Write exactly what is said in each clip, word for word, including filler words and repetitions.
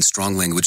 Strong language,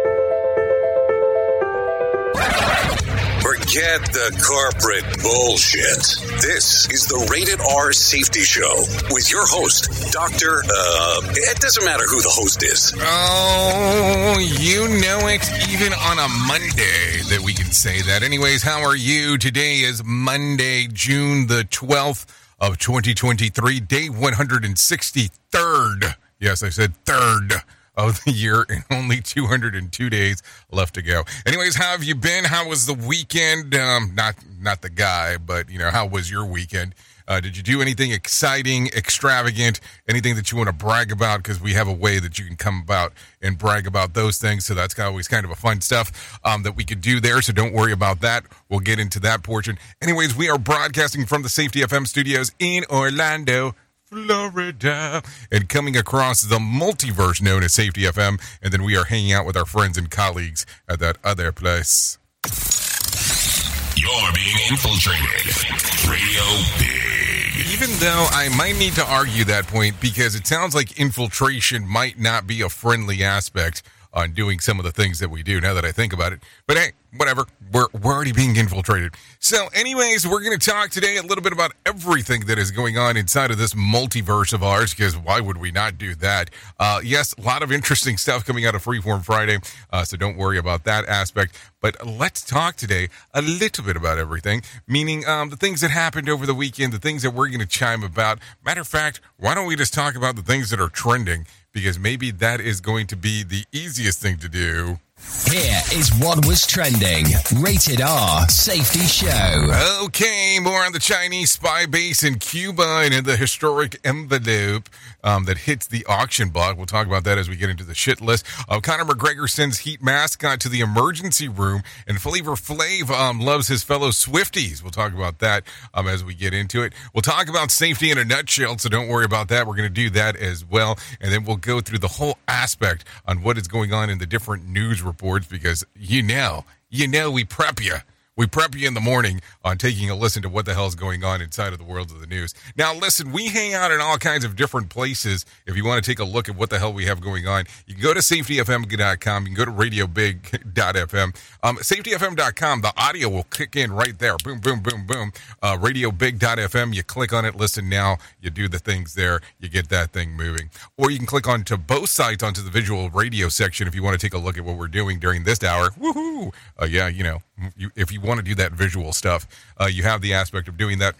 Forget the corporate bullshit. This is the Rated R Safety Show with your host, Doctor Uh, it doesn't matter who the host is. Oh, you know it. Even on a Monday that we can say that. Anyways, how are you? Today is Monday, June the twelfth of twenty twenty-three, day one hundred sixty-third. Yes, I said third. Of the year, and only two hundred two days left to go. Anyways, how have you been? How was the weekend? Um, not not the guy, but you know, how was your weekend? Uh, did you do anything exciting, extravagant, anything that you want to brag about? Because we have a way that you can come about and brag about those things. So that's always kind of a fun stuff um, that we could do there. So don't worry about that. We'll get into that portion. Anyways, we are broadcasting from the Safety F M studios in Orlando, Florida, and coming across the multiverse known as Safety F M, and then we are hanging out with our friends and colleagues at that other place. You're being infiltrated. Radio Big. Even though I might need to argue that point, because it sounds like infiltration might not be a friendly aspect on doing some of the things that we do, now that I think about it. But hey, whatever, we're we're already being infiltrated. So anyways, we're going to talk today a little bit about everything that is going on inside of this multiverse of ours, because why would we not do that? Uh, yes, a lot of interesting stuff coming out of Freeform Friday, uh, so don't worry about that aspect. But let's talk today a little bit about everything, meaning um, the things that happened over the weekend, the things that we're going to chime about. Matter of fact, why don't we just talk about the things that are trending? Because maybe that is going to be the easiest thing to do. Here is what was trending. Rated R Safety Show. Okay, more on the Chinese spy base in Cuba and in the historic envelope um, that hits the auction block. We'll talk about that as we get into the shit list. Uh, Conor McGregor sends Heat mascot to the emergency room, and Flavor Flav um, loves his fellow Swifties. We'll talk about that um, as we get into it. We'll talk about safety in a nutshell, so don't worry about that. We're going to do that as well, and then we'll go through the whole aspect on what is going on in the different news reports, because you know, you know, we prep you. We prep you in the morning on taking a listen to what the hell's going on inside of the world of the news. Now, listen, we hang out in all kinds of different places. If you want to take a look at what the hell we have going on, you can go to safety f m dot com. You can go to radio big dot f m. Um, safety f m dot com, the audio will kick in right there. Boom, boom, boom, boom. Uh, radio big dot f m, you click on it, listen now. You do the things there. You get that thing moving. Or you can click on to both sites onto the visual radio section if you want to take a look at what we're doing during this hour. Woohoo! Uh, yeah, you know, you, if you want to do that visual stuff, uh, you have the aspect of doing that.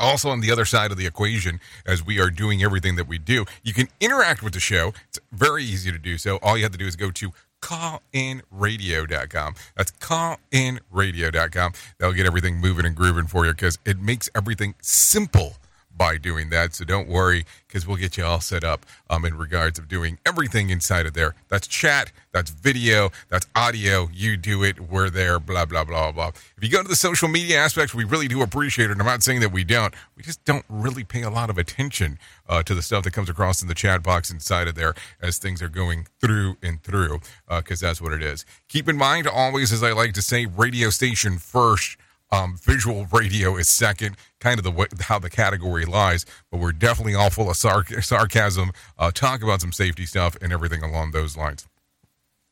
Also on the other side of the equation, as we are doing everything that we do, you can interact with the show. It's very easy to do so. All you have to do is go to call in radio dot com. That's call in radio dot com. That'll get everything moving and grooving for you because it makes everything simple by doing that. So don't worry, because we'll get you all set up um, in regards of doing everything inside of there. That's chat, that's video, that's audio. You do it, we're there, blah, blah, blah, blah. If you go to the social media aspects, we really do appreciate it. And I'm not saying that we don't. We just don't really pay a lot of attention uh, to the stuff that comes across in the chat box inside of there as things are going through and through, because uh, that's what it is. Keep in mind, always, as I like to say, radio station first. Um, visual radio is second, kind of the way, how the category lies, but we're definitely all full of sarc- sarcasm, uh, talk about some safety stuff and everything along those lines.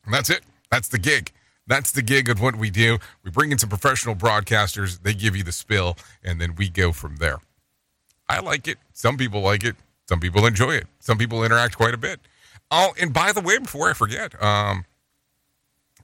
And that's it. That's the gig. That's the gig of what we do. We bring in some professional broadcasters. They give you the spill, and then we go from there. I like it. Some people like it. Some people enjoy it. Some people interact quite a bit. Oh, and by the way, before I forget, um,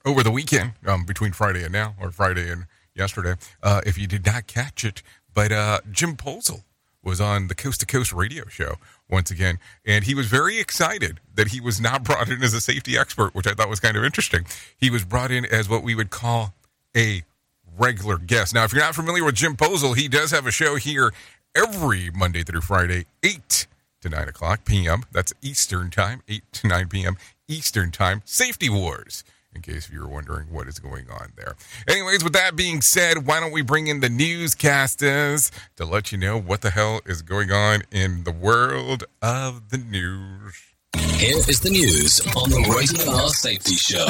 over the weekend, um, between Friday and now, or Friday and yesterday, uh, if you did not catch it, but uh, Jim Polzel was on the Coast to Coast radio show once again, and he was very excited that he was not brought in as a safety expert, which I thought was kind of interesting. He was brought in as what we would call a regular guest. Now, if you're not familiar with Jim Polzel, he does have a show here every Monday through Friday, eight to nine o'clock p.m. That's Eastern time, eight to nine p.m. Eastern time, Safety Wars, in case you're wondering what is going on there. Anyways, with that being said, why don't we bring in the newscasters to let you know what the hell is going on in the world of the news. Here is the news on the Rated R Safety Show.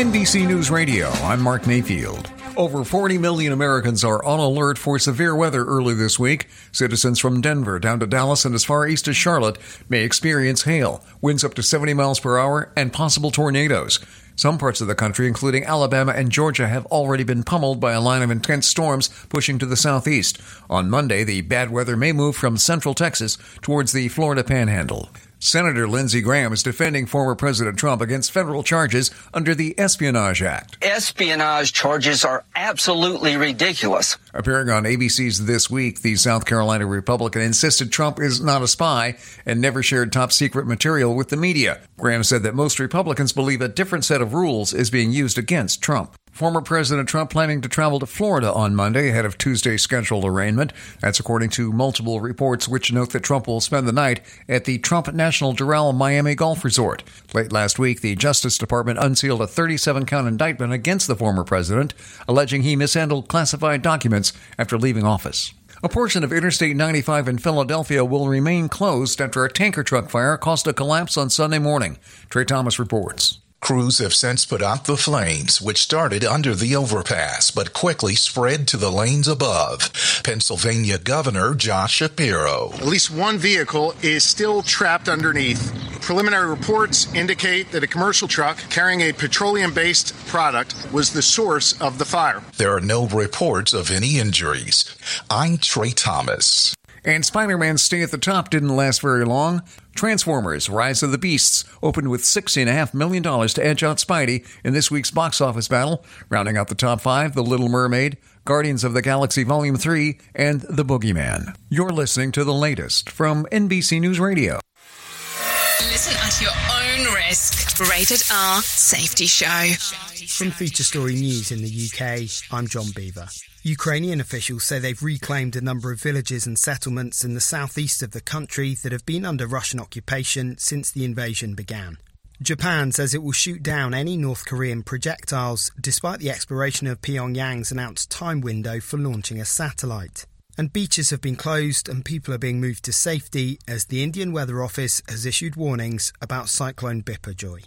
N B C News Radio, I'm Mark Mayfield. Over forty million Americans are on alert for severe weather early this week. Citizens from Denver down to Dallas and as far east as Charlotte may experience hail, winds up to seventy miles per hour, and possible tornadoes. Some parts of the country, including Alabama and Georgia, have already been pummeled by a line of intense storms pushing to the southeast. On Monday, the bad weather may move from central Texas towards the Florida Panhandle. Senator Lindsey Graham is defending former President Trump against federal charges under the Espionage Act. Espionage charges are absolutely ridiculous. Appearing on A B C's This Week, the South Carolina Republican insisted Trump is not a spy and never shared top-secret material with the media. Graham said that most Republicans believe a different set of rules is being used against Trump. Former President Trump planning to travel to Florida on Monday ahead of Tuesday's scheduled arraignment. That's according to multiple reports, which note that Trump will spend the night at the Trump National Doral Miami Golf Resort. Late last week, the Justice Department unsealed a thirty-seven count indictment against the former president, alleging he mishandled classified documents after leaving office. A portion of Interstate ninety-five in Philadelphia will remain closed after a tanker truck fire caused a collapse on Sunday morning. Trey Thomas reports. Crews have since put out the flames, which started under the overpass but quickly spread to the lanes above. Pennsylvania Governor Josh Shapiro. At least one vehicle is still trapped underneath. Preliminary reports indicate that a commercial truck carrying a petroleum-based product was the source of the fire. There are no reports of any injuries. I'm Trey Thomas. And Spider-Man's stay at the top didn't last very long. Transformers Rise of the Beasts opened with sixty point five million dollars to edge out Spidey in this week's box office battle. Rounding out the top five, The Little Mermaid, Guardians of the Galaxy Volume three, and The Boogeyman. You're listening to the latest from N B C News Radio. Listen at your own risk. Rated R Safety Show. From Feature Story News in the U K, I'm John Beaver. Ukrainian officials say they've reclaimed a number of villages and settlements in the southeast of the country that have been under Russian occupation since the invasion began. Japan says it will shoot down any North Korean projectiles, despite the expiration of Pyongyang's announced time window for launching a satellite. And beaches have been closed and people are being moved to safety as the Indian Weather Office has issued warnings about Cyclone Biparjoy.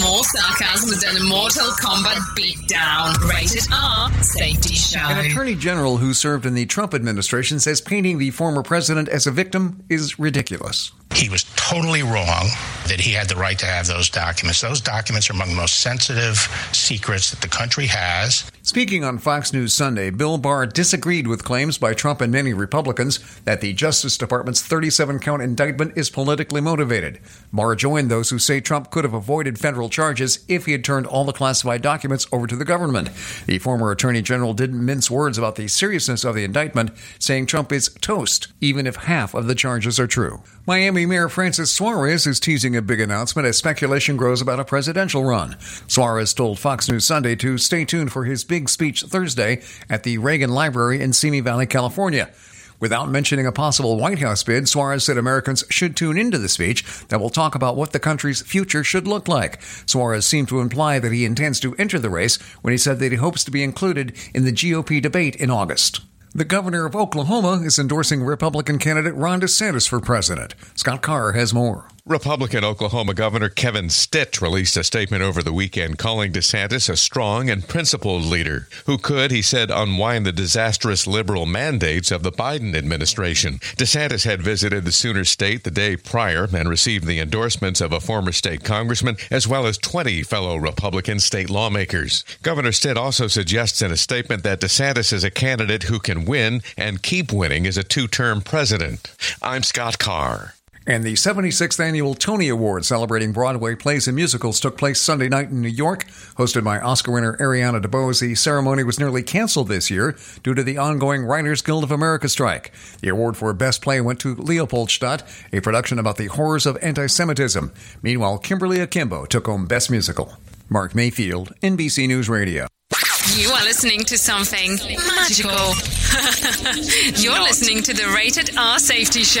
More sarcasm than a Mortal Kombat beatdown. Rated R Safety Show. An attorney general who served in the Trump administration says painting the former president as a victim is ridiculous. He was totally wrong that he had the right to have those documents. Those documents are among the most sensitive secrets that the country has. Speaking on Fox News Sunday, Bill Barr disagreed with claims by Trump and many Republicans that the Justice Department's thirty-seven count indictment is politically motivated. Barr joined those who say Trump could have avoided federal charges if he had turned all the classified documents over to the government. The former attorney general didn't mince words about the seriousness of the indictment, saying Trump is toast, even if half of the charges are true. Miami Mayor Francis Suarez is teasing a big announcement as speculation grows about a presidential run. Suarez told Fox News Sunday to stay tuned for his big Big speech Thursday at the Reagan Library in Simi Valley, California. Without mentioning a possible White House bid, Suarez said Americans should tune into the speech that will talk about what the country's future should look like. Suarez seemed to imply that he intends to enter the race when he said that he hopes to be included in the G O P debate in August. The governor of Oklahoma is endorsing Republican candidate Ron DeSantis for president. Scott Carr has more. Republican Oklahoma Governor Kevin Stitt released a statement over the weekend calling DeSantis a strong and principled leader who could, he said, unwind the disastrous liberal mandates of the Biden administration. DeSantis had visited the Sooner State the day prior and received the endorsements of a former state congressman as well as twenty fellow Republican state lawmakers. Governor Stitt also suggests in a statement that DeSantis is a candidate who can win and keep winning as a two-term president. I'm Scott Carr. And the seventy-sixth Annual Tony Awards celebrating Broadway plays and musicals took place Sunday night in New York. Hosted by Oscar winner Ariana DeBose, the ceremony was nearly canceled this year due to the ongoing Writers Guild of America strike. The award for Best Play went to Leopoldstadt, a production about the horrors of anti-Semitism. Meanwhile, Kimberly Akimbo took home Best Musical. Mark Mayfield, N B C News Radio. You are listening to something magical. You're listening to the Rated R Safety Show.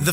The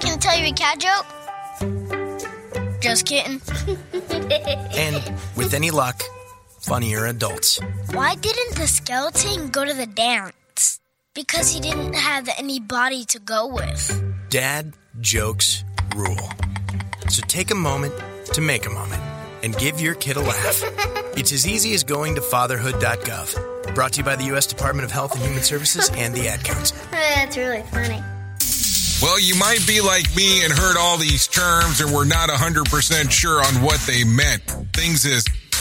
Can I tell you a cat joke? Just kidding. And, with any luck, funnier adults. Why didn't the skeleton go to the dance? Because he didn't have any body to go with. Dad jokes rule. So take a moment to make a moment and give your kid a laugh. It's as easy as going to fatherhood dot gov. Brought to you by the U S Department of Health and Human Services and the Ad Council. That's really funny. Well, you might be like me and heard all these terms and were not one hundred percent sure on what they meant. Things as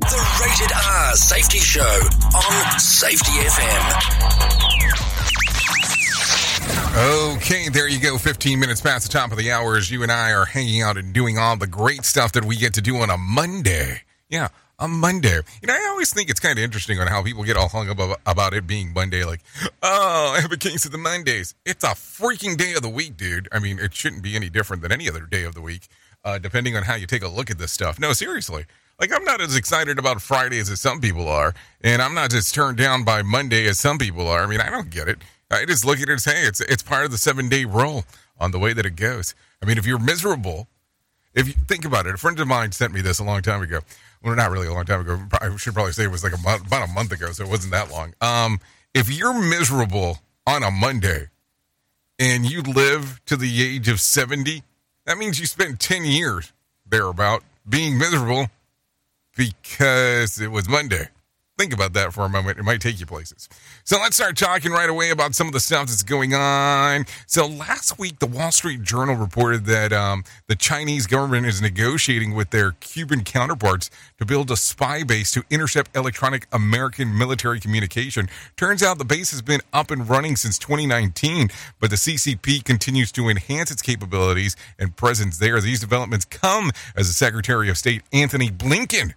The Rated R Safety Show on Safety F M. Okay, there you go. fifteen minutes past the top of the hour as you and I are hanging out and doing all the great stuff that we get to do on a Monday. Yeah, a Monday. You know, I always think it's kind of interesting on how people get all hung up about it being Monday. Like, oh, I have a case of the Mondays. It's a freaking day of the week, dude. I mean, it shouldn't be any different than any other day of the week, uh, depending on how you take a look at this stuff. No, seriously. Like, I'm not as excited about Fridays as some people are, and I'm not as turned down by Monday as some people are. I mean, I don't get it. I just look at it as, hey, it's it's part of the seven-day roll on the way that it goes. I mean, if you're miserable, if you think about it, a friend of mine sent me this a long time ago. Well, not really a long time ago. I should probably say it was like about, about a month ago, so it wasn't that long. Um, if you're miserable on a Monday and you live to the age of seventy, that means you spent ten years thereabout being miserable because it was Monday. Think about that for a moment. It might take you places. So let's start talking right away about some of the stuff that's going on. So last week, the Wall Street Journal reported that um, the Chinese government is negotiating with their Cuban counterparts to build a spy base to intercept electronic American military communication. Turns out the base has been up and running since twenty nineteen, but the C C P continues to enhance its capabilities and presence there. These developments come as the Secretary of State, Anthony Blinken,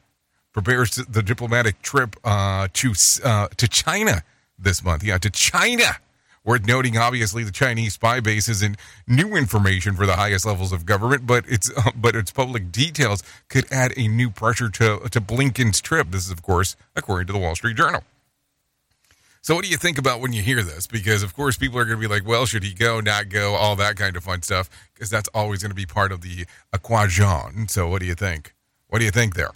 prepares the diplomatic trip uh, to uh, to China this month. Yeah, to China. Worth noting, obviously, the Chinese spy base isn't new information for the highest levels of government, but its uh, but its public details could add a new pressure to to Blinken's trip. This is, of course, according to the Wall Street Journal. So what do you think about when you hear this? Because, of course, people are going to be like, well, should he go, not go, all that kind of fun stuff, because that's always going to be part of the equation. So what do you think? What do you think there?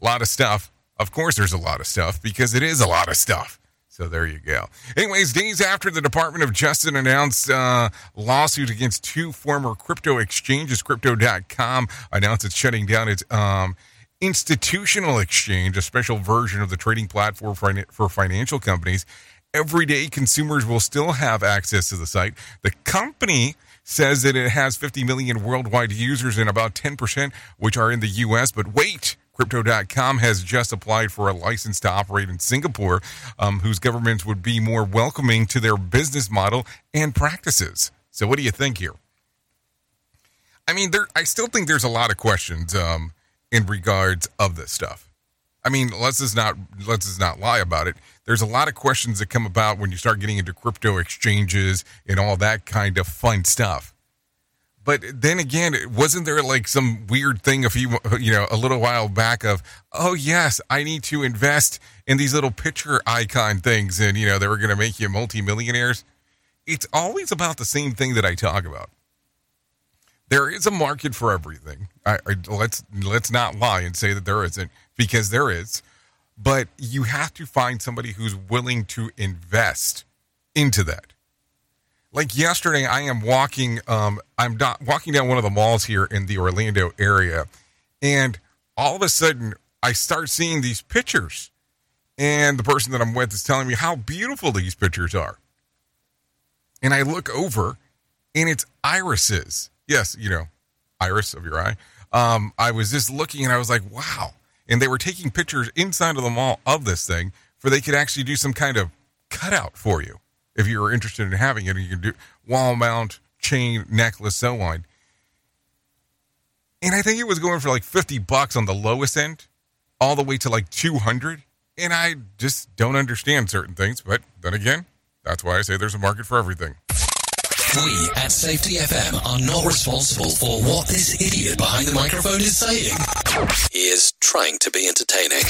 A lot of stuff. Of course, there's a lot of stuff because it is a lot of stuff. So there you go. Anyways, days after the Department of Justice announced uh, lawsuit against two former crypto exchanges, Crypto dot com announced it's shutting down its um, institutional exchange, a special version of the trading platform for financial companies. Everyday consumers will still have access to the site. The company says that it has fifty million worldwide users and about ten percent, which are in the U S. But wait. Crypto dot com has just applied for a license to operate in Singapore, um, whose governments would be more welcoming to their business model and practices. So what do you think here? I mean, there, I still think there's a lot of questions um, in regards of this stuff. I mean, let's just not let's just not lie about it. There's a lot of questions that come about when you start getting into crypto exchanges and all that kind of fun stuff. But then again, wasn't there like some weird thing a few, you know, a little while back of, oh, yes, I need to invest in these little picture icon things and, you know, they were going to make you multimillionaires? It's always about the same thing that I talk about. There is a market for everything. I, I, let's let's not lie and say that there isn't, because there is. But you have to find somebody who's willing to invest into that. Like yesterday, I am walking. Um, I'm not, walking down one of the malls here in the Orlando area, and all of a sudden, I start seeing these pictures. And the person that I'm with is telling me how beautiful these pictures are. And I look over, and it's irises. Yes, you know, iris of your eye. Um, I was just looking, and I was like, wow. And they were taking pictures inside of the mall of this thing, for they could actually do some kind of cutout for you. If you're interested in having it, you can do wall mount, chain, necklace, so on. And I think it was going for like fifty bucks on the lowest end. all the way to like two hundred. And I just don't understand certain things. But then again, that's why I say there's a market for everything. We at Safety F M are not responsible for what this idiot behind the microphone is saying. He is trying to be entertaining.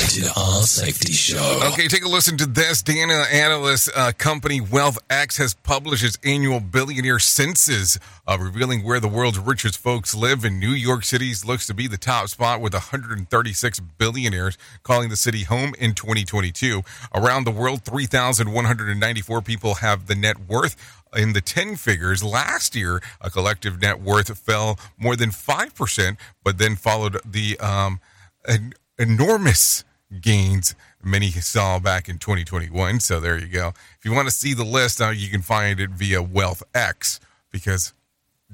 Rated R Safety Show. Okay, take a listen to this. Data analyst uh, company WealthX has published its annual billionaire census, uh, revealing where the world's richest folks live. In New York City looks to be the top spot with one hundred thirty-six billionaires calling the city home in twenty twenty-two. Around the world, three thousand one hundred ninety-four people have the net worth in the ten figures. Last year, a collective net worth fell more than five percent, but then followed the um, en- enormous gains many saw back in twenty twenty-one. So there you go. If you want to see the list, uh, you can find it via WealthX, because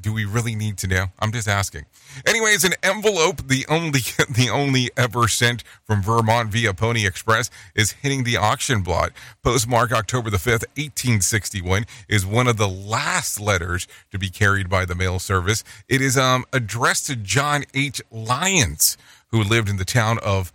do we really need to know? I'm just asking. Anyways, an envelope, the only the only ever sent from Vermont via Pony Express, is hitting the auction block. Postmark October the fifth, eighteen sixty-one, is one of the last letters to be carried by the mail service. It is um, addressed to John H. Lyons, who lived in the town of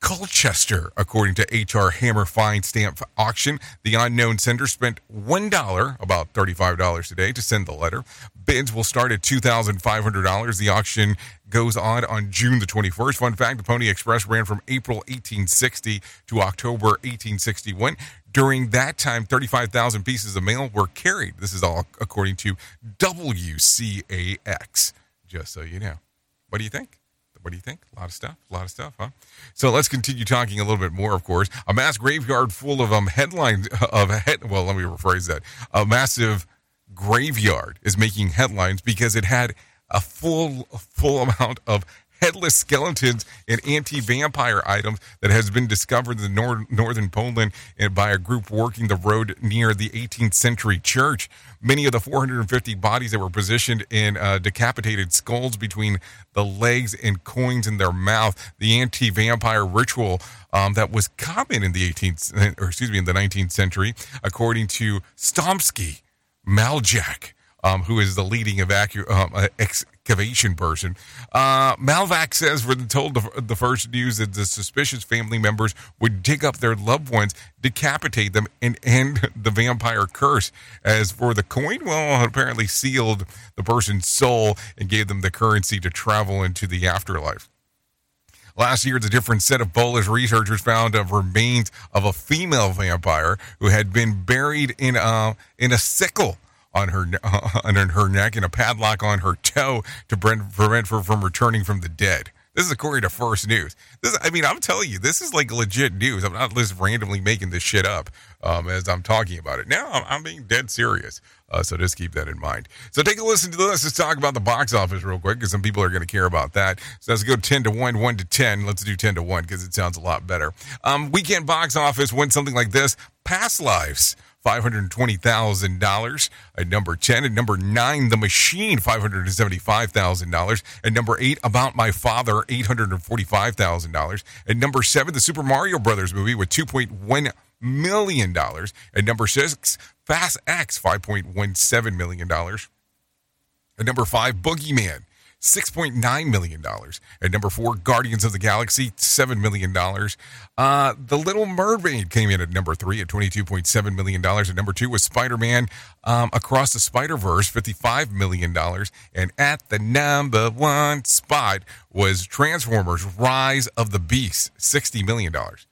Colchester, according to H R. Hammer Fine Stamp Auction. The unknown sender spent one dollar, about thirty-five dollars today, to send the letter. Bids will start at two thousand five hundred dollars. The auction goes on on June the twenty-first. Fun fact, the Pony Express ran from April eighteen sixty to October eighteen sixty-one. During that time, thirty-five thousand pieces of mail were carried. This is all according to W C A X, just so you know. What do you think? What do you think? A lot of stuff, a lot of stuff, huh? So let's continue talking a little bit more, of course. A mass graveyard full of um headlines of head, well, let me rephrase that. A massive graveyard is making headlines because it had a full full amount of headless skeletons and anti-vampire items that has been discovered in nor- northern Poland by a group working the road near the eighteenth century church. Many of the four hundred fifty bodies that were positioned in uh, decapitated skulls between the legs and coins in their mouth. The anti-vampire ritual um, that was common in the eighteenth, or excuse me, in the nineteenth century, according to Stomsky Maljak, um, who is the leading evacu- um, ex- excavation person. Uh, Malvac says, we're told the, the First News that the suspicious family members would dig up their loved ones, decapitate them, and end the vampire curse. As for the coin, well, apparently sealed the person's soul and gave them the currency to travel into the afterlife. Last year, the different set of Polish researchers found uh, remains of a female vampire who had been buried in uh, in a sickle on her uh, on her neck and a padlock on her toe to prevent her from returning from the dead. This is according to First News. This, I mean, I'm telling you, this is like legit news. I'm not just randomly making this shit up um, as I'm talking about it. Now I'm, I'm being dead serious. Uh, so just keep that in mind. So take a listen to this. Let's talk about the box office real quick, because some people are going to care about that. So let's go ten to one, one to ten. Let's do ten to one because it sounds a lot better. Um, weekend box office went something like this. Past Lives, five hundred twenty thousand dollars at number ten. At number nine, The Machine, five hundred seventy-five thousand dollars. At number eight, About My Father, eight hundred forty-five thousand dollars. At number seven, the Super Mario Brothers movie with two point one million dollars. At number six, Fast X, five point one seven million dollars. At number five, Boogeyman, six point nine million dollars. At number four, Guardians of the Galaxy, seven million dollars. Uh, the Little Mermaid came in at number three at twenty-two point seven million dollars. At number two was Spider-Man um, Across the Spider-Verse, fifty-five million dollars. And at the number one spot was Transformers Rise of the Beasts, sixty million dollars.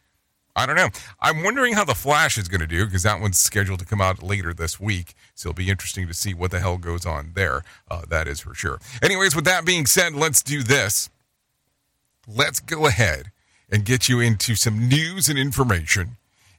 I don't know. I'm wondering how The Flash is going to do, because that one's scheduled to come out later this week. So it'll be interesting to see what the hell goes on there. Uh, that is for sure. Anyways, with that being said, let's do this. Let's go ahead and get you into some news and information,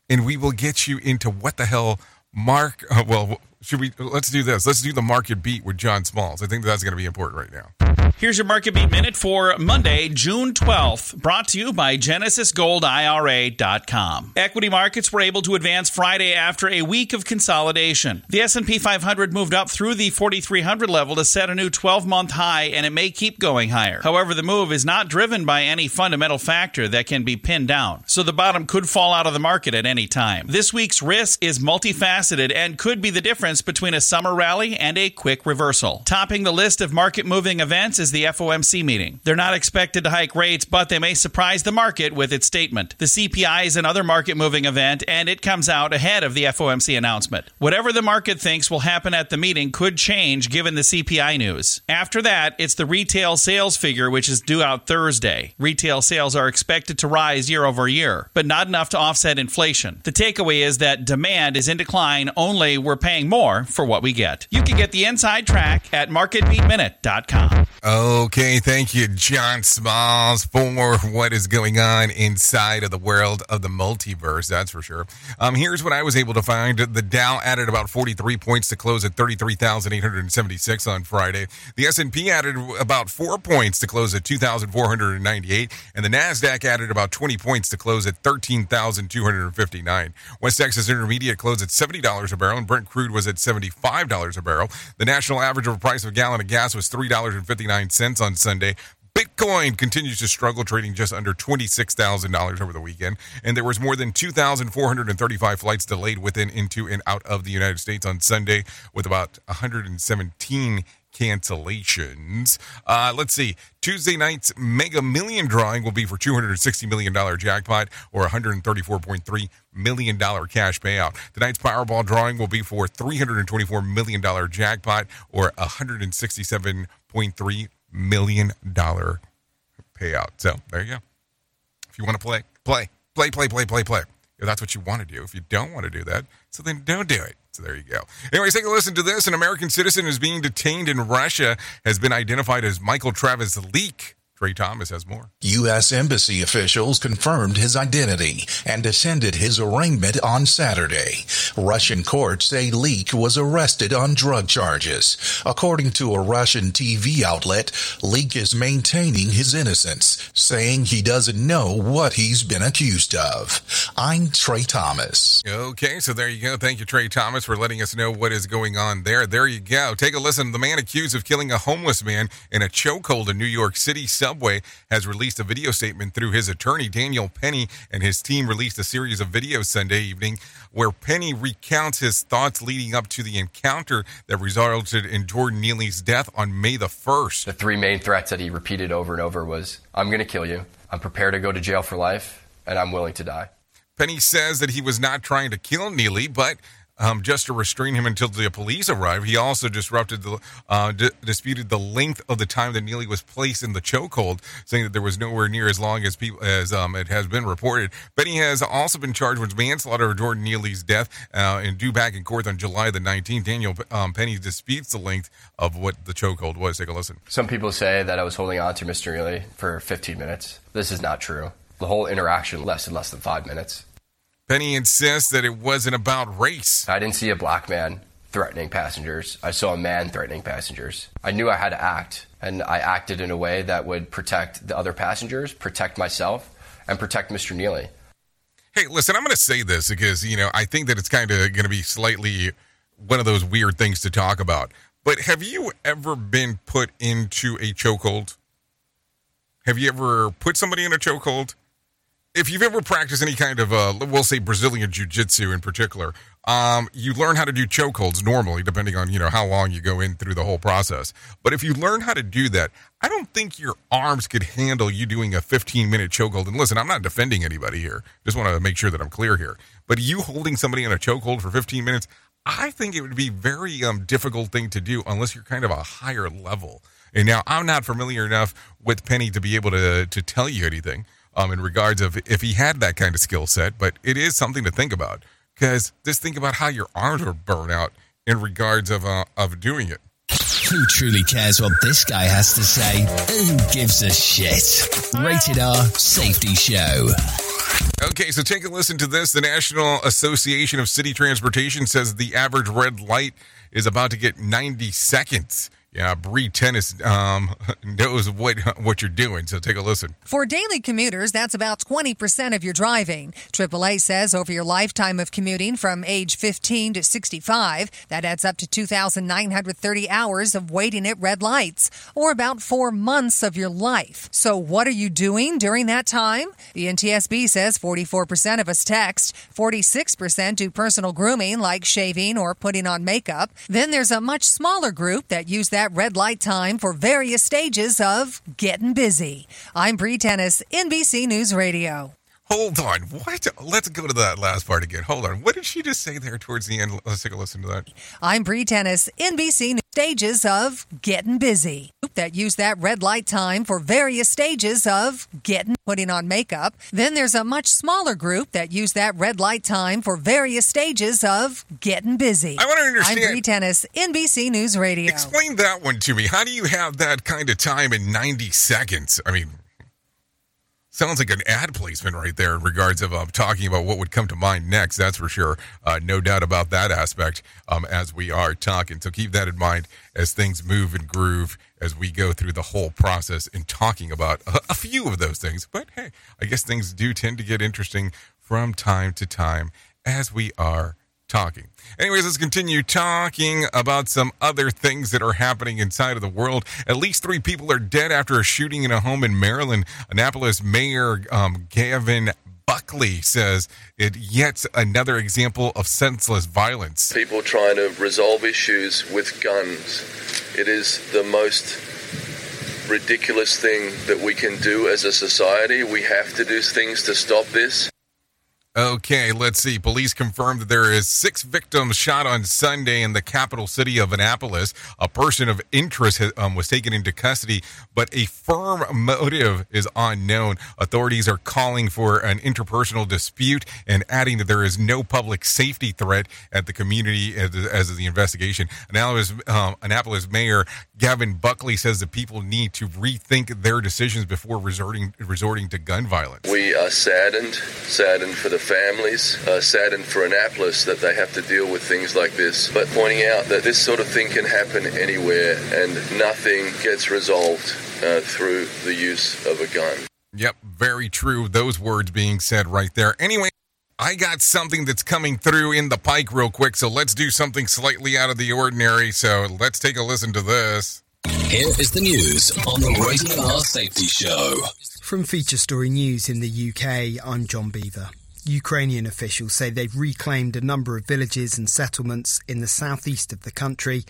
and we will get you into what the hell Mark, uh, well, should we, let's do this. Let's do the market beat with John Smalls. I think that's going to be important right now. Here's your Market Beat Minute for Monday, June twelfth, brought to you by Genesis Gold I R A dot com. Equity markets were able to advance Friday after a week of consolidation. The S and P five hundred moved up through the forty-three hundred level to set a new twelve-month high, and it may keep going higher. However, the move is not driven by any fundamental factor that can be pinned down, so the bottom could fall out of the market at any time. This week's risk is multifaceted and could be the difference between a summer rally and a quick reversal. Topping the list of market-moving events months is the F O M C meeting. They're not expected to hike rates, but they may surprise the market with its statement. The C P I is another market-moving event, and it comes out ahead of the F O M C announcement. Whatever the market thinks will happen at the meeting could change given the C P I news. After that, it's the retail sales figure, which is due out Thursday. Retail sales are expected to rise year over year, but not enough to offset inflation. The takeaway is that demand is in decline, only we're paying more for what we get. You can get the inside track at market beat minute dot com. Okay, thank you, John Smalls, for what is going on inside of the world of the multiverse, that's for sure. Um, here's what I was able to find. The Dow added about forty-three points to close at thirty-three thousand eight hundred seventy-six on Friday. The S and P added about four points to close at two thousand four hundred ninety-eight, and the NASDAQ added about twenty points to close at thirteen thousand two hundred fifty-nine. West Texas Intermediate closed at seventy dollars a barrel, and Brent crude was at seventy-five dollars a barrel. The national average of a price of a gallon of gas was three dollars and fifty-nine cents on Sunday. Bitcoin continues to struggle, trading just under twenty-six thousand dollars over the weekend, and there was more than two thousand four hundred thirty-five flights delayed within, into, and out of the United States on Sunday, with about one hundred seventeen cancellations. Uh, let's see. Tuesday night's Mega Million drawing will be for two hundred sixty million dollars jackpot or one hundred thirty-four point three million dollars cash payout. Tonight's Powerball drawing will be for three hundred twenty-four million dollars jackpot or one hundred sixty-seven point three million dollars payout. So there you go. If you want to play, play, play, play, play, play, play. If that's what you want to do. If you don't want to do that, so then don't do it. So there you go. Anyways, take a listen to this. An American citizen is being detained in Russia has been identified as Michael Travis Leake. Trey Thomas has more. U S. Embassy officials confirmed his identity and attended his arraignment on Saturday. Russian courts say Leake was arrested on drug charges. According to a Russian T V outlet, Leake is maintaining his innocence, saying he doesn't know what he's been accused of. I'm Trey Thomas. Okay, so there you go. Thank you, Trey Thomas, for letting us know what is going on there. There you go. Take a listen. The man accused of killing a homeless man in a chokehold in New York City subway has released a video statement through his attorney, Daniel Penny, and his team released a series of videos Sunday evening where Penny recounts his thoughts leading up to the encounter that resulted in Jordan Neely's death on May the first. The three main threats that he repeated over and over was, I'm going to kill you, I'm prepared to go to jail for life, and I'm willing to die. Penny says that he was not trying to kill Neely, but Um, just to restrain him until the police arrived. He also disrupted the, uh, d- disputed the length of the time that Neely was placed in the chokehold, saying that there was nowhere near as long as people as um, it has been reported. Benny has also been charged with manslaughter of Jordan Neely's death uh, and due back in court on July the nineteenth. Daniel um, Penny disputes the length of what the chokehold was. Take a listen. Some people say that I was holding on to Mister Neely for fifteen minutes. This is not true. The whole interaction lasted less than five minutes. Penny insists that it wasn't about race. I didn't see a black man threatening passengers. I saw a man threatening passengers. I knew I had to act, and I acted in a way that would protect the other passengers, protect myself, and protect Mister Neely. Hey, listen, I'm going to say this because, you know, I think that it's kind of going to be slightly one of those weird things to talk about. But have you ever been put into a chokehold? Have you ever put somebody in a chokehold? If you've ever practiced any kind of, uh, we'll say Brazilian jiu-jitsu in particular, um, you learn how to do chokeholds normally, depending on, you know, how long you go in through the whole process. But if you learn how to do that, I don't think your arms could handle you doing a fifteen-minute chokehold. And listen, I'm not defending anybody here. Just want to make sure that I'm clear here. But you holding somebody in a chokehold for fifteen minutes, I think it would be very um, difficult thing to do unless you're kind of a higher level. And now I'm not familiar enough with Penny to be able to to tell you anything. Um, in regards of if he had that kind of skill set, but it is something to think about because just think about how your arms are burnt out in regards of uh, of doing it. Who truly cares what this guy has to say? Who gives a shit? Rated R Safety Show. Okay, so take a listen to this. The National Association of City Transportation says the average red light is about to get ninety seconds. Yeah, Bree Tennis um, knows what what you're doing, so take a listen. For daily commuters, that's about twenty percent of your driving. triple A says over your lifetime of commuting from age fifteen to sixty-five, that adds up to two thousand nine hundred thirty hours of waiting at red lights, or about four months of your life. So what are you doing during that time? The N T S B says forty-four percent of us text, forty-six percent do personal grooming like shaving or putting on makeup. Then there's a much smaller group that use that that red light time for various stages of getting busy. I'm Bree Tennis, N B C News Radio. Hold on. What? Let's go to that last part again. Hold on. What did she just say there towards the end? Let's take a listen to that. I'm Bree Tennis, N B C News. Stages of getting busy. That use that red light time for various stages of getting putting on makeup. Then there's a much smaller group that use that red light time for various stages of getting busy. I want to understand. I'm Bree Tennis, N B C News Radio. Explain that one to me. How do you have that kind of time in ninety seconds? I mean... Sounds like an ad placement right there in regards of uh, talking about what would come to mind next. That's for sure. Uh, no doubt about that aspect um, as we are talking. So keep that in mind as things move and groove as we go through the whole process in talking about a, a few of those things. But hey, I guess things do tend to get interesting from time to time as we are talking. Anyways, let's continue talking about some other things that are happening inside of the world. At least three people are dead after a shooting in a home in Maryland. Annapolis Mayor um, Gavin Buckley says it's yet another example of senseless violence. People trying to resolve issues with guns. It is the most ridiculous thing that we can do as a society. We have to do things to stop this. Okay, let's see. Police confirmed that there is six victims shot on Sunday in the capital city of Annapolis. A person of interest um, was taken into custody, but a firm motive is unknown. Authorities are calling for an interpersonal dispute and adding that there is no public safety threat at the community as, as of the investigation. Annapolis, um, Annapolis Mayor Gavin Buckley says that people need to rethink their decisions before resorting, resorting to gun violence. We are saddened, saddened for the families, uh, saddened for Annapolis that they have to deal with things like this, but pointing out that this sort of thing can happen anywhere and nothing gets resolved uh, through the use of a gun. Yep, very true. Those words being said right there. Anyway, I got something that's coming through in the pike real quick, so let's do something slightly out of the ordinary. So let's take a listen to this. Here is the news on the Raising Our Safety Show. From Feature Story News in the U K, I'm John Beaver. Ukrainian officials say they've reclaimed a number of villages and settlements in the southeast of the country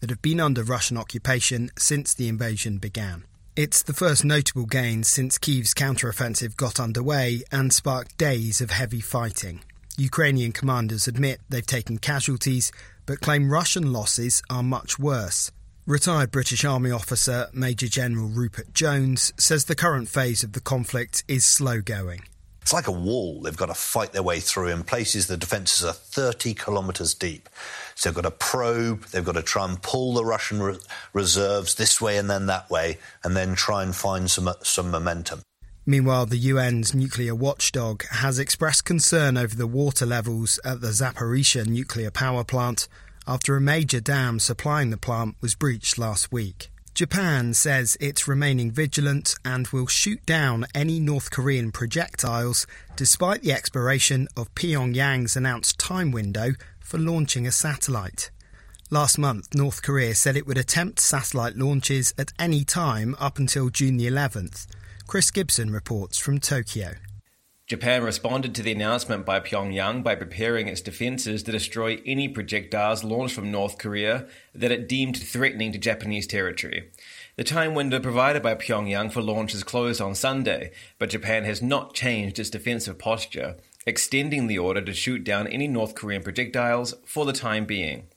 that have been under Russian occupation since the invasion began. It's the first notable gain since Kyiv's counteroffensive got underway and sparked days of heavy fighting. Ukrainian commanders admit they've taken casualties, but claim Russian losses are much worse. Retired British Army officer Major General Rupert Jones says the current phase of the conflict is slow going. It's like a wall they've got to fight their way through. In places, the defences are thirty kilometres deep. So they've got to probe, they've got to try and pull the Russian re- reserves this way and then that way, and then try and find some, some momentum. Meanwhile, the U N's nuclear watchdog has expressed concern over the water levels at the Zaporizhzhia nuclear power plant after a major dam supplying the plant was breached last week. Japan says it's remaining vigilant and will shoot down any North Korean projectiles despite the expiration of Pyongyang's announced time window for launching a satellite. Last month, North Korea said it would attempt satellite launches at any time up until June the eleventh. Chris Gibson reports from Tokyo. Japan responded to the announcement by Pyongyang by preparing its defences to destroy any projectiles launched from North Korea that it deemed threatening to Japanese territory. The time window provided by Pyongyang for launch is closed on Sunday, but Japan has not changed its defensive posture, extending the order to shoot down any North Korean projectiles for the time being.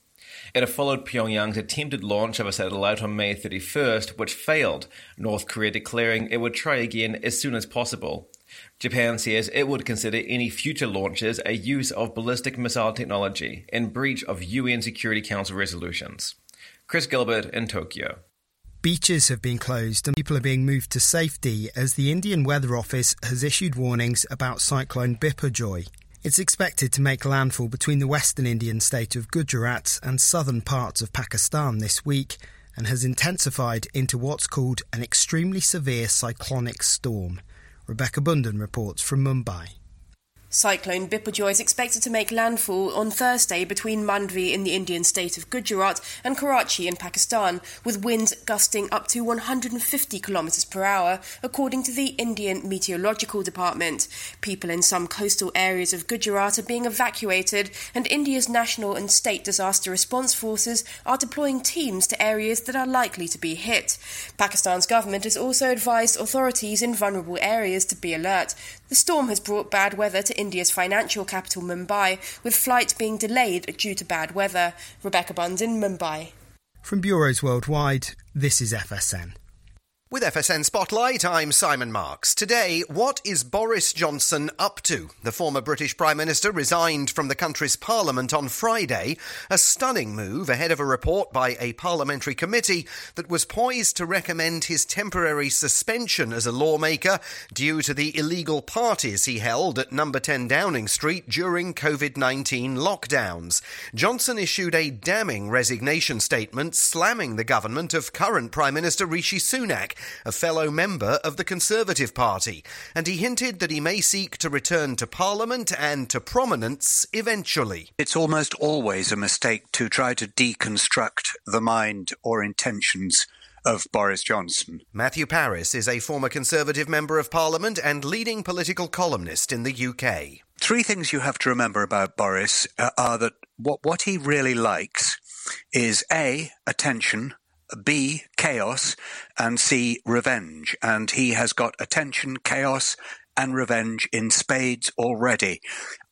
It had followed Pyongyang's attempted launch of a satellite on May thirty-first, which failed, North Korea declaring it would try again as soon as possible. Japan says it would consider any future launches a use of ballistic missile technology in breach of U N Security Council resolutions. Chris Gilbert in Tokyo. Beaches have been closed and people are being moved to safety as the Indian Weather Office has issued warnings about Cyclone Biparjoy. It's expected to make landfall between the western Indian state of Gujarat and southern parts of Pakistan this week and has intensified into what's called an extremely severe cyclonic storm. Rebecca Bundan reports from Mumbai. Cyclone Biparjoy is expected to make landfall on Thursday between Mandvi in the Indian state of Gujarat and Karachi in Pakistan, with winds gusting up to one hundred fifty kilometres per hour, according to the Indian Meteorological Department. People in some coastal areas of Gujarat are being evacuated, and India's national and state disaster response forces are deploying teams to areas that are likely to be hit. Pakistan's government has also advised authorities in vulnerable areas to be alert. The storm has brought bad weather to India's financial capital, Mumbai, with flights being delayed due to bad weather. Rebecca Bunds in Mumbai. From Bureaus Worldwide, this is F S N. With F S N Spotlight, I'm Simon Marks. Today, what is Boris Johnson up to? The former British Prime Minister resigned from the country's Parliament on Friday, a stunning move ahead of a report by a parliamentary committee that was poised to recommend his temporary suspension as a lawmaker due to the illegal parties he held at number ten Downing Street during COVID nineteen lockdowns. Johnson issued a damning resignation statement slamming the government of current Prime Minister Rishi Sunak, a fellow member of the Conservative Party, and he hinted that he may seek to return to Parliament and to prominence eventually. It's almost always a mistake to try to deconstruct the mind or intentions of Boris Johnson. Matthew Paris is a former Conservative Member of Parliament and leading political columnist in the U K. Three things you have to remember about Boris uh, are that what, what he really likes is A, attention, B, chaos, and C, revenge. And he has got attention, chaos, and revenge in spades already.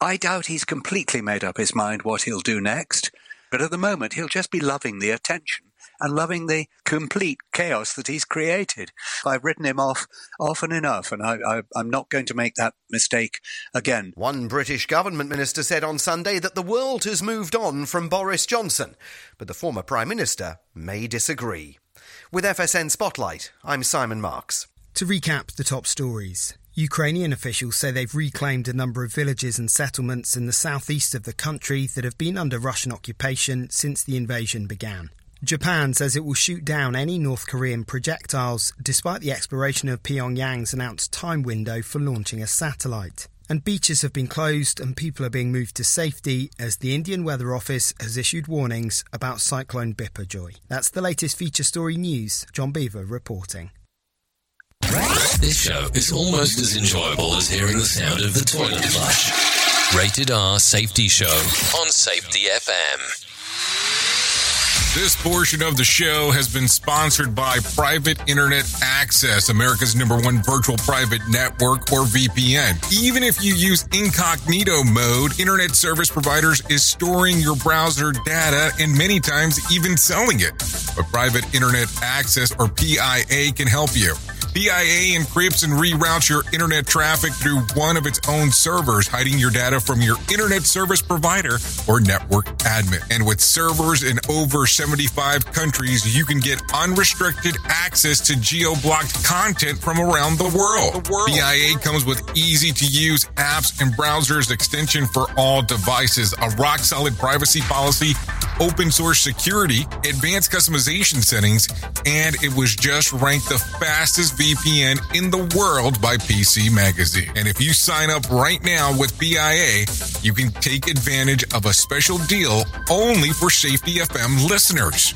I doubt he's completely made up his mind what he'll do next, but at the moment he'll just be loving the attention and loving the complete chaos that he's created. I've written him off often enough, and I, I, I'm not going to make that mistake again. One British government minister said on Sunday that the world has moved on from Boris Johnson, but the former Prime Minister may disagree. With F S N Spotlight, I'm Simon Marks. To recap the top stories, Ukrainian officials say they've reclaimed a number of villages and settlements in the southeast of the country that have been under Russian occupation since the invasion began. Japan says it will shoot down any North Korean projectiles, despite the exploration of Pyongyang's announced time window for launching a satellite. And beaches have been closed and people are being moved to safety as the Indian Weather Office has issued warnings about Cyclone Biparjoy. That's the latest feature story news. John Beaver reporting. This show is almost as enjoyable as hearing the sound of the toilet flush. Rated R Safety Show on Safety F M. This portion of the show has been sponsored by Private Internet Access, America's number one virtual private network, or V P N. Even if you use incognito mode, Internet Service Providers is storing your browser data and many times even selling it. But Private Internet Access, or P I A, can help you. P I A encrypts and reroutes your internet traffic through one of its own servers, hiding your data from your internet service provider or network admin. And with servers in over seventy-five countries, you can get unrestricted access to geo-blocked content from around the world. The world. P I A comes with easy-to-use apps and browsers extension for all devices, a rock-solid privacy policy, open-source security, advanced customization settings, and it was just ranked the fastest V P N in the world by P C Magazine. And if you sign up right now with P I A, you can take advantage of a special deal only for Safety F M listeners.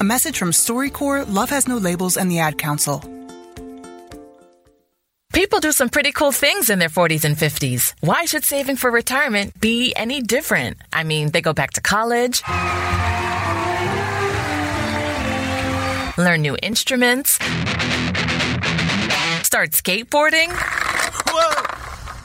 A message from StoryCorps, Love Has No Labels, and the Ad Council. People do some pretty cool things in their forties and fifties. Why should saving for retirement be any different? I mean, they go back to college, learn new instruments, start skateboarding. Whoa!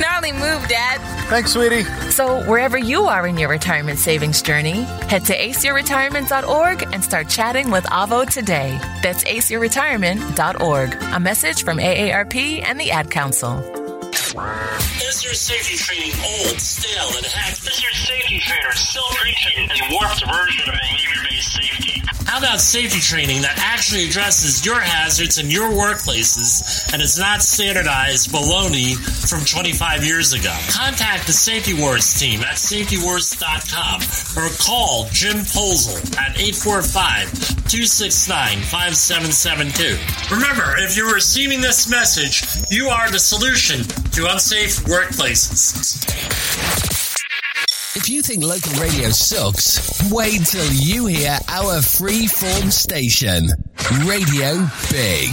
Snarly move, Dad. Thanks, sweetie. So wherever you are in your retirement savings journey, head to ace your retirement dot org and start chatting with Avo today. That's ace your retirement dot org. A message from A A R P and the Ad Council. Is your safety training old, stale, and hacked? Is your safety trainer still preaching a warped version of behavior-based safety? How about safety training that actually addresses your hazards in your workplaces and is not standardized baloney from twenty-five years ago? Contact the Safety Wars team at safety wars dot com or call Jim Posel at eight four five, two six nine, five seven seven two. Remember, if you're receiving this message, you are the solution to unsafe workplaces. If you think local radio sucks, wait till you hear our free-form station, Radio Big.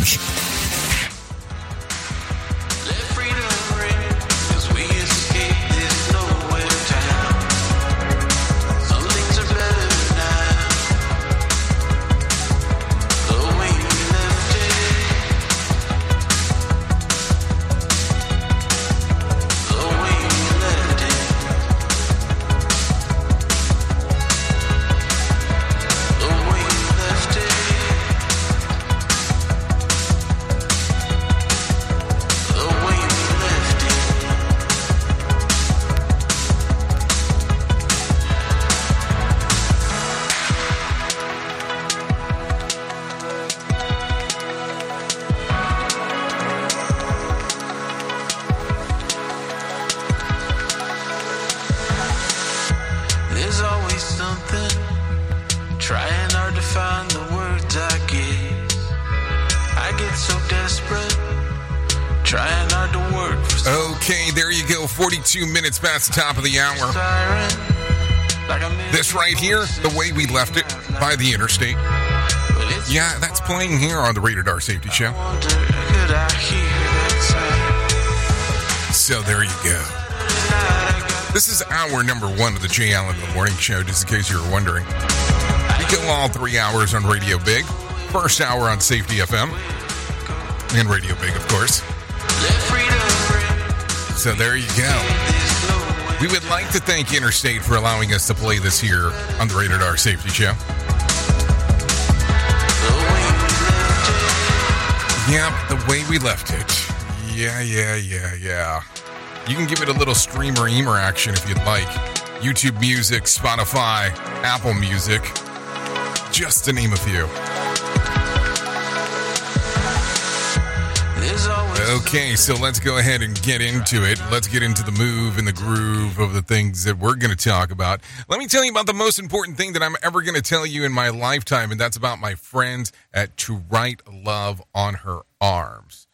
forty-two minutes past the top of the hour. This right here, The Way We Left It by The Interstate. Yeah, that's playing here on the Rated R Safety Show. So there you go. This is hour number one of the Jay Allen in the Morning Show, just in case you were wondering. We go all three hours on Radio Big. First hour on Safety F M. And Radio Big, of course. So there you go. We would like to thank Interstate for allowing us to play this here on the Rated R Safety Show. Yep, The Way We Left It. Yeah, yeah, yeah, yeah. You can give it a little streamer-eamer action if you'd like. YouTube Music, Spotify, Apple Music, just to name a few. Okay, so let's go ahead and get into it. Let's get into the move and the groove of the things that we're going to talk about. Let me tell you about the most important thing that I'm ever going to tell you in my lifetime, and that's about my friends at To Write Love on Her Arms.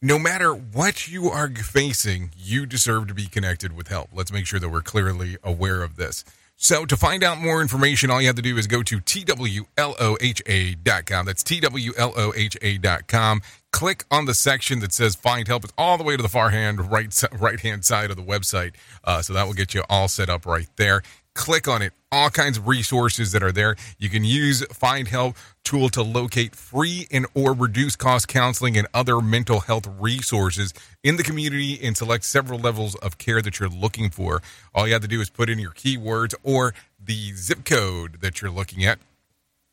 No matter what you are facing, you deserve to be connected with help. Let's make sure that we're clearly aware of this. So to find out more information, all you have to do is go to T W L O H A dot com. That's T W L O H A dot com. Click on the section that says Find Help. It's all the way to the far hand, right, right-hand side of the website. Uh, so that will get you all set up right there. Click on it. All kinds of resources that are there. You can use Find Help tool to locate free and or reduced cost counseling and other mental health resources in the community and select several levels of care that you're looking for. All you have to do is put in your keywords or the zip code that you're looking at,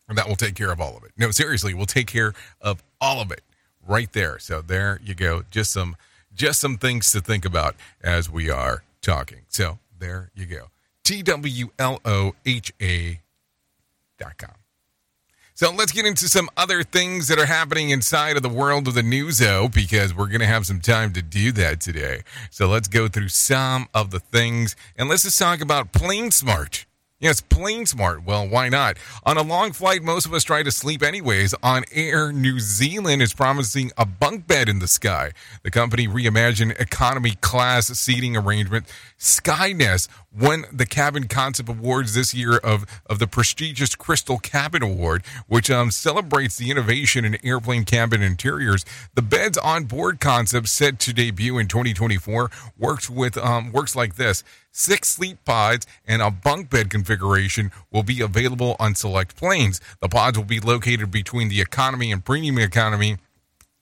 and that will take care of all of it. No, seriously, we'll take care of all of it right there. So there you go. Just some, just some things to think about as we are talking. So there you go. T W L O H A dot com. So let's get into some other things that are happening inside of the world of the news-o, because we're going to have some time to do that today. So let's go through some of the things, and let's just talk about PlaneSmart. Yes, PlaneSmart. Well, why not? On a long flight, most of us try to sleep anyways. On Air New Zealand is promising a bunk bed in the sky. The company reimagined economy class seating arrangement, Skynest, won the Cabin Concept Awards this year of, of the prestigious Crystal Cabin Award, which um, celebrates the innovation in airplane cabin interiors. The bed's onboard concept, set to debut in twenty twenty-four, works with um, works like this. Six sleep pods and a bunk bed configuration will be available on select planes. The pods will be located between the economy and premium economy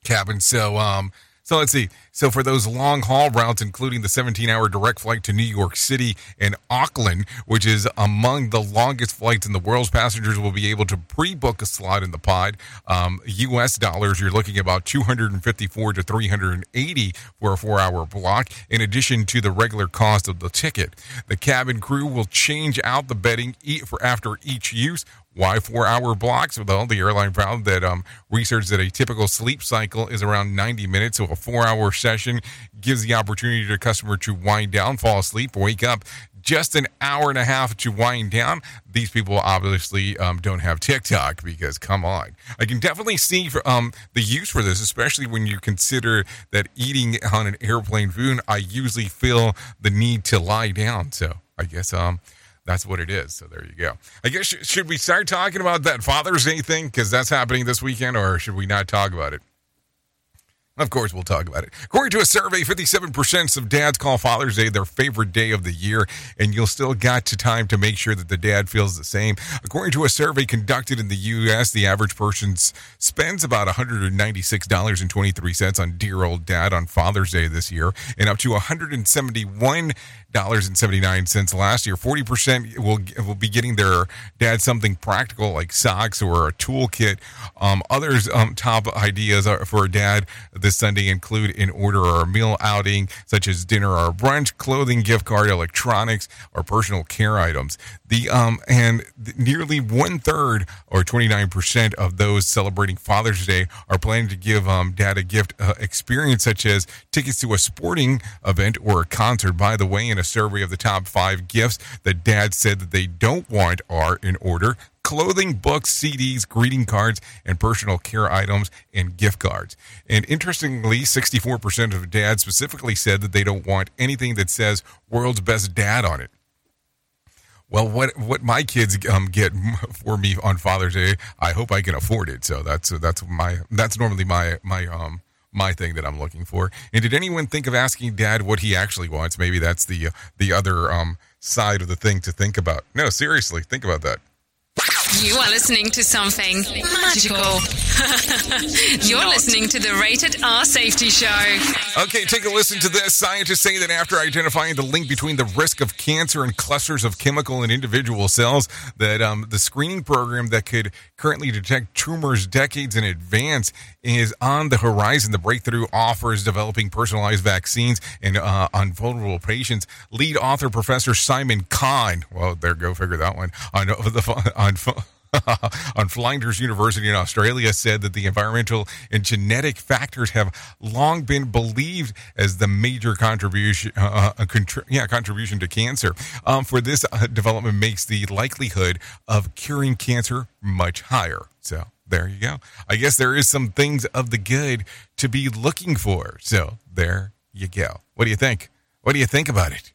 cabins. So, um, so let's see. So for those long-haul routes, including the seventeen-hour direct flight to New York City and Auckland, which is among the longest flights in the world, passengers will be able to pre-book a slot in the pod. Um, U S dollars, you're looking at about two hundred fifty-four to three hundred eighty for a four-hour block, in addition to the regular cost of the ticket. The cabin crew will change out the bedding for after each use. Why four-hour blocks? Well, the airline found that um, research that a typical sleep cycle is around ninety minutes, so a four-hour session gives the opportunity to the customer to wind down, fall asleep, wake up, just an hour and a half to wind down. These people obviously um, don't have TikTok, because come on. I can definitely see for, um, the use for this, especially when you consider that eating on an airplane food, I usually feel the need to lie down. So I guess um, that's what it is. So there you go. I guess, should we start talking about that Father's Day thing? Because that's happening this weekend, or should we not talk about it? Of course, we'll talk about it. According to a survey, fifty-seven percent of dads call Father's Day their favorite day of the year, and you'll still got to time to make sure that the dad feels the same. According to a survey conducted in the U S, the average person spends about one hundred ninety-six dollars and twenty-three cents on dear old dad on Father's Day this year, and up to one hundred seventy-one dollars and seventy-nine cents last year. forty percent will, will be getting their dad something practical like socks or a toolkit. Um, others um, top ideas are for a dad this Sunday include an order or a meal outing, such as dinner or brunch, clothing, gift card, electronics, or personal care items. The um and the, nearly one third, or twenty-nine percent, of those celebrating Father's Day are planning to give um dad a gift uh, experience, such as tickets to a sporting event or a concert. By the way, in a survey of the top five gifts that dad said that they don't want are, in order, clothing, books, C Ds, greeting cards, and personal care items, and gift cards. And interestingly, sixty-four percent of dads specifically said that they don't want anything that says "World's Best Dad" on it. Well, what what my kids um, get for me on Father's Day, I hope I can afford it. So that's that's my that's normally my my um. my thing that I'm looking for. And did anyone think of asking dad what he actually wants? Maybe that's the the other um, side of the thing to think about. No, seriously, think about that. You are listening to something magical. You're listening to the Rated R Safety Show. Okay, take a listen to this. Scientists say that after identifying the link between the risk of cancer and clusters of chemical and individual cells, that um, the screening program that could currently detect tumors decades in advance is on the horizon. The breakthrough offers developing personalized vaccines and uh, on vulnerable patients. Lead author, Professor Simon Kahn, well, there, go figure that one, on the on on Flinders University in Australia, said that the environmental and genetic factors have long been believed as the major contribution uh, contri- yeah, contribution to cancer. Um, for this uh, development makes the likelihood of curing cancer much higher. So there you go. I guess there is some things of the good to be looking for. So there you go. What do you think? What do you think about it?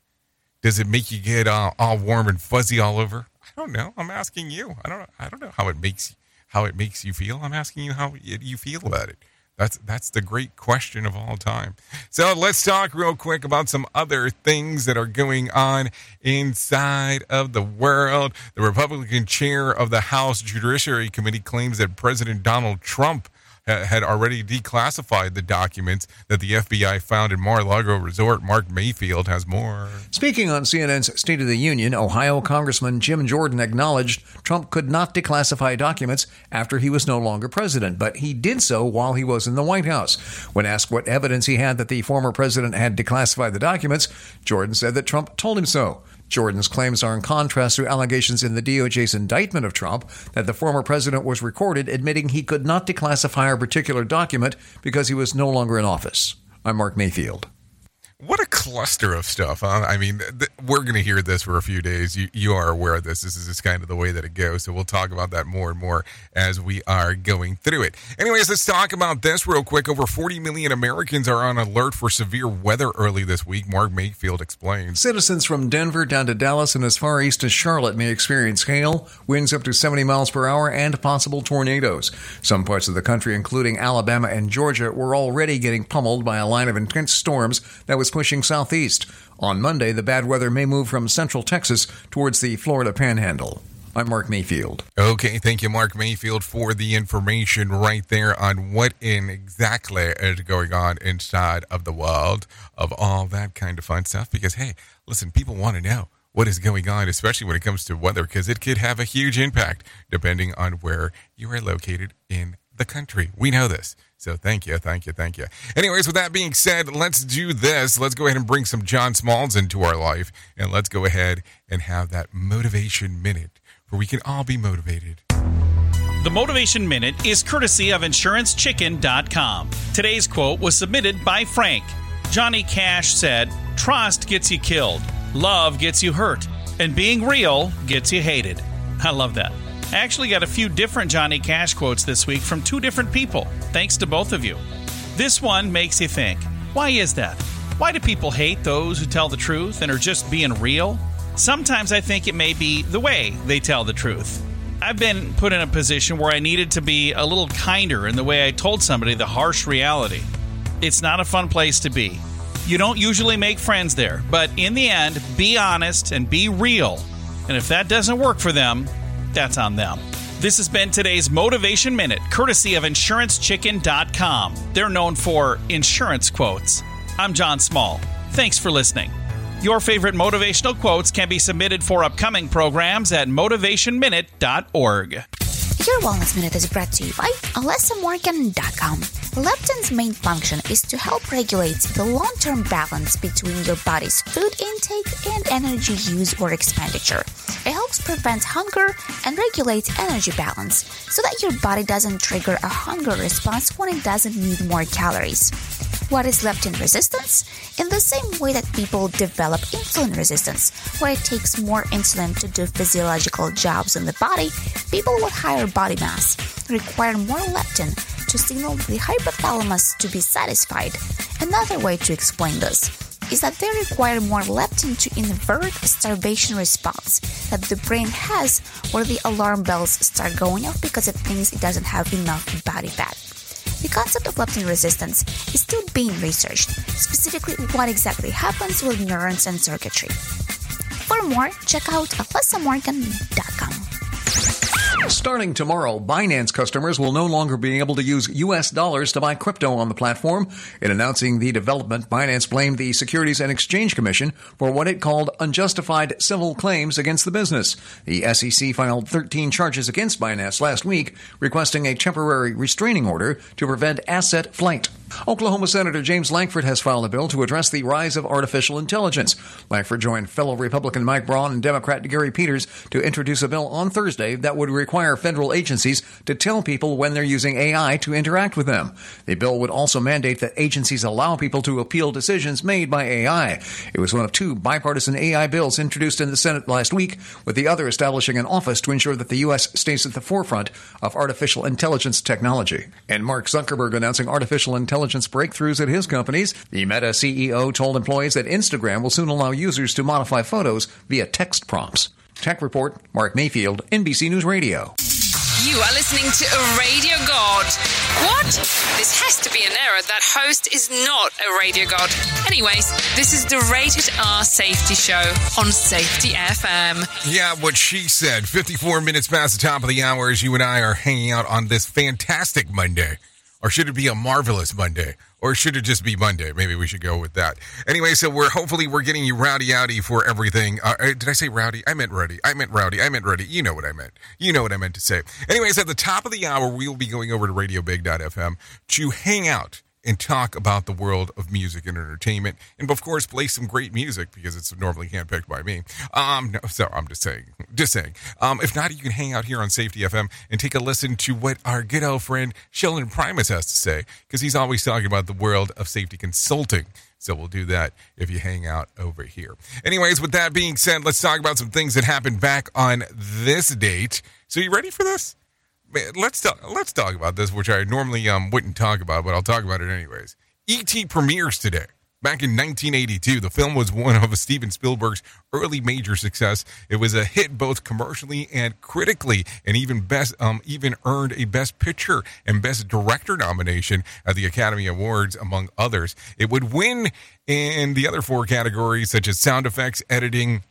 Does it make you get all, all warm and fuzzy all over? I don't know. I'm asking you. I don't. I don't know how it makes how it makes you feel. I'm asking you how you feel about it. That's that's the great question of all time. So let's talk real quick about some other things that are going on inside of the world. The Republican chair of the House Judiciary Committee claims that President Donald Trump had already declassified the documents that the F B I found in Mar-a-Lago Resort. Mark Mayfield has more. Speaking on C N N's State of the Union, Ohio Congressman Jim Jordan acknowledged Trump could not declassify documents after he was no longer president, but he did so while he was in the White House. When asked what evidence he had that the former president had declassified the documents, Jordan said that Trump told him so. Jordan's claims are in contrast to allegations in the D O J's indictment of Trump that the former president was recorded admitting he could not declassify a particular document because he was no longer in office. I'm Mark Mayfield. What a cluster of stuff, huh? I mean, th- we're going to hear this for a few days. You, you are aware of this. This is just kind of the way that it goes. So we'll talk about that more and more as we are going through it. Anyways, let's talk about this real quick. Over forty million Americans are on alert for severe weather early this week. Mark Mayfield explains. Citizens from Denver down to Dallas and as far east as Charlotte may experience hail, winds up to seventy miles per hour, and possible tornadoes. Some parts of the country, including Alabama and Georgia, were already getting pummeled by a line of intense storms that was pushing southeast. On Monday, the bad weather may move from central Texas towards the Florida Panhandle. I'm Mark Mayfield. Okay, thank you, Mark Mayfield, for the information right there on what in exactly is going on inside of the world of all that kind of fun stuff. Because, hey, listen, people want to know what is going on, especially when it comes to weather, because it could have a huge impact depending on where you are located in the country. We know this. So thank you, thank you, thank you. Anyways, with that being said, let's do this. Let's go ahead and bring some John Smalls into our life, and let's go ahead and have that Motivation Minute where we can all be motivated. The Motivation Minute is courtesy of insurance chicken dot com. Today's quote was submitted by Frank. Johnny Cash said, "Trust gets you killed, love gets you hurt, and being real gets you hated." I love that. I actually got a few different Johnny Cash quotes this week from two different people, thanks to both of you. This one makes you think, why is that? Why do people hate those who tell the truth and are just being real? Sometimes I think it may be the way they tell the truth. I've been put in a position where I needed to be a little kinder in the way I told somebody the harsh reality. It's not a fun place to be. You don't usually make friends there, but in the end, be honest and be real. And if that doesn't work for them, that's on them. This has been today's Motivation Minute, courtesy of insurance chicken dot com. They're known for insurance quotes. I'm John Small. Thanks for listening. Your favorite motivational quotes can be submitted for upcoming programs at motivation minute dot org. Your Wellness Minute is brought to you by Alessa Morgan dot com. Leptin's main function is to help regulate the long-term balance between your body's food intake and energy use or expenditure. It helps prevent hunger and regulates energy balance so that your body doesn't trigger a hunger response when it doesn't need more calories. What is leptin resistance? In the same way that people develop insulin resistance, where it takes more insulin to do physiological jobs in the body, people with higher body mass require more leptin to signal the hypothalamus to be satisfied. Another way to explain this is that they require more leptin to invert a starvation response that the brain has where the alarm bells start going off because it thinks it doesn't have enough body fat. The concept of leptin resistance is still being researched, specifically what exactly happens with neurons and circuitry. For more, check out alessa morgan dot com. Starting tomorrow, Binance customers will no longer be able to use U S dollars to buy crypto on the platform. In announcing the development, Binance blamed the Securities and Exchange Commission for what it called unjustified civil claims against the business. The S E C filed thirteen charges against Binance last week, requesting a temporary restraining order to prevent asset flight. Oklahoma Senator James Lankford has filed a bill to address the rise of artificial intelligence. Lankford joined fellow Republican Mike Braun and Democrat Gary Peters to introduce a bill on Thursday that would require require federal agencies to tell people when they're using A I to interact with them. The bill would also mandate that agencies allow people to appeal decisions made by A I. It was one of two bipartisan A I bills introduced in the Senate last week, with the other establishing an office to ensure that the U S stays at the forefront of artificial intelligence technology. And Mark Zuckerberg announcing artificial intelligence breakthroughs at his companies. The Meta C E O told employees that Instagram will soon allow users to modify photos via text prompts. Tech Report, Mark Mayfield, N B C News Radio. You are listening to a radio god. What? This has to be an error. That host is not a radio god. Anyways, this is the Rated R Safety Show on Safety F M. Yeah, what she said. fifty-four minutes past the top of the hour as you and I are hanging out on this fantastic Monday. Or should it be a marvelous Monday? Or should it just be Monday? Maybe we should go with that. Anyway, so we're hopefully we're getting you rowdy-outy for everything. Uh, did I say rowdy? I meant rowdy. I meant rowdy. I meant rowdy. You know what I meant. You know what I meant to say. Anyways, at the top of the hour, we will be going over to radio big dot f m to hang out and talk about the world of music and entertainment, and of course play some great music because it's normally handpicked by me. Um, no, so I'm just saying, just saying. Um, if not, you can hang out here on Safety F M and take a listen to what our good old friend Sheldon Primus has to say, because he's always talking about the world of safety consulting. So we'll do that if you hang out over here. Anyways, with that being said, let's talk about some things that happened back on this date. So you ready for this? Let's talk, let's talk about this, which I normally um, wouldn't talk about, but I'll talk about it anyways. E T premieres today. Back in nineteen eighty-two, the film was one of Steven Spielberg's early major success. It was a hit both commercially and critically, and even best um, even earned a Best Picture and Best Director nomination at the Academy Awards, among others. It would win in the other four categories, such as sound effects, editing,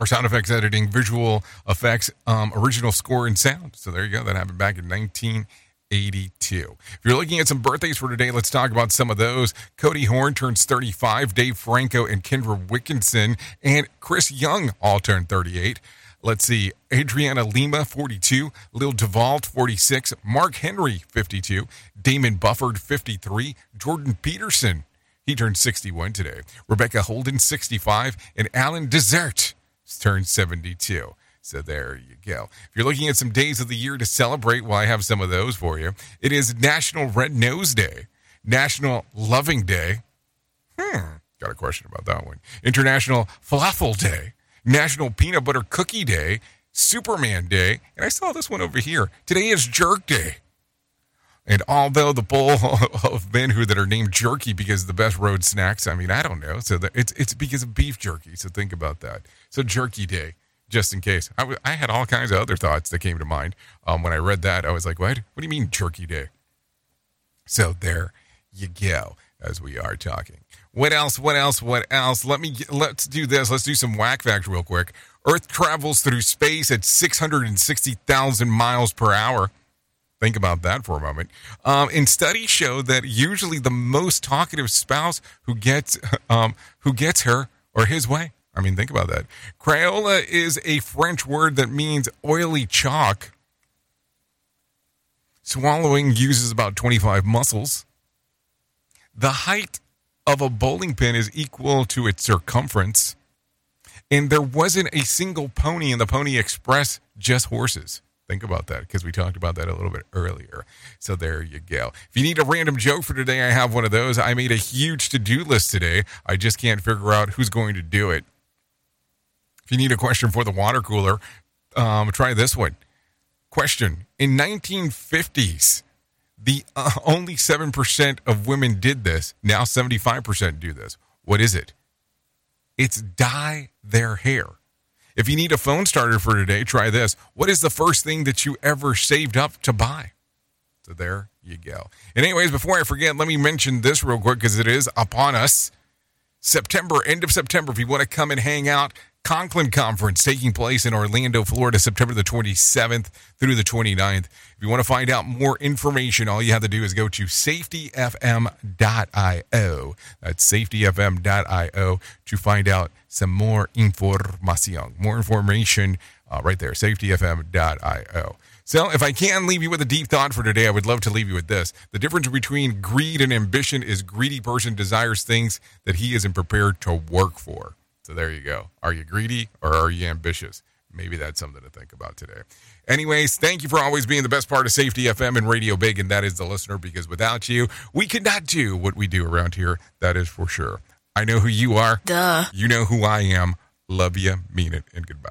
or sound effects editing, visual effects, um, original score, and sound. So there you go. That happened back in nineteen eighty-two. If you're looking at some birthdays for today, let's talk about some of those. Cody Horn turns thirty-five. Dave Franco and Kendra Wickinson and Chris Young all turned thirty-eight. Let's see. Adriana Lima, forty-two. Lil DeVault, forty-six. Mark Henry, fifty-two. Damon Bufford, fifty-three. Jordan Peterson, he turned sixty-one today. Rebecca Holden, sixty-five. And Alan Dessert turned seventy-two. So there you go. If you're looking at some days of the year to celebrate, well, I have some of those for you. It is National Red Nose Day, National Loving Day. Hmm, got a question about that one. International Falafel Day, National Peanut Butter Cookie Day, Superman Day, and I saw this one over here. Today is Jerk Day. And although the bowl of men who that are named jerky because the best road snacks, I mean, I don't know. So that it's it's because of beef jerky. So think about that. So Jerky Day, just in case. I, w- I had all kinds of other thoughts that came to mind. Um, when I read that, I was like, what? What do you mean Jerky Day? So there you go, as we are talking. What else? What else? What else? Let me get, let's do this. Let's do some whack facts real quick. Earth travels through space at six hundred sixty thousand miles per hour. Think about that for a moment. Um, and studies show that usually the most talkative spouse who gets um, who gets her or his way. I mean, think about that. Crayola is a French word that means oily chalk. Swallowing uses about twenty-five muscles. The height of a bowling pin is equal to its circumference. And there wasn't a single pony in the Pony Express, just horses. Think about that, because we talked about that a little bit earlier. So there you go. If you need a random joke for today, I have one of those. I made a huge to-do list today. I just can't figure out who's going to do it. If you need a question for the water cooler, um, try this one. Question. In nineteen fifties, the uh, only seven percent of women did this. Now seventy-five percent do this. What is it? It's dye their hair. If you need a phone starter for today, try this. What is the first thing that you ever saved up to buy? So there you go. And anyways, before I forget, let me mention this real quick because it is upon us. September, end of September, if you want to come and hang out, Conklin Conference taking place in Orlando, Florida, September the twenty-seventh through the twenty-ninth. If you want to find out more information, all you have to do is go to safety f m dot i o. That's safety f m dot i o to find out some more information. More information uh, right there, safety f m dot i o. So if I can leave you with a deep thought for today, I would love to leave you with this. The difference between greed and ambition is greedy person desires things that he isn't prepared to work for. So there you go. Are you greedy or are you ambitious? maybe that's something to think about today. Anyways, thank you for always being the best part of Safety F M and Radio Big, and that is the listener, because without you, we could not do what we do around here. That is for sure. I know who you are. Duh. You know who I am. Love you, mean it, and goodbye.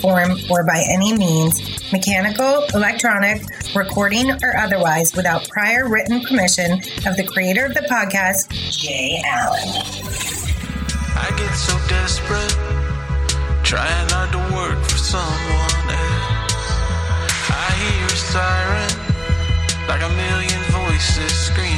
form or by any means, mechanical, electronic, recording, or otherwise, without prior written permission of the creator of the podcast, Jay Allen. I get so desperate, trying not to work for someone else. I hear a siren, like a million voices screaming.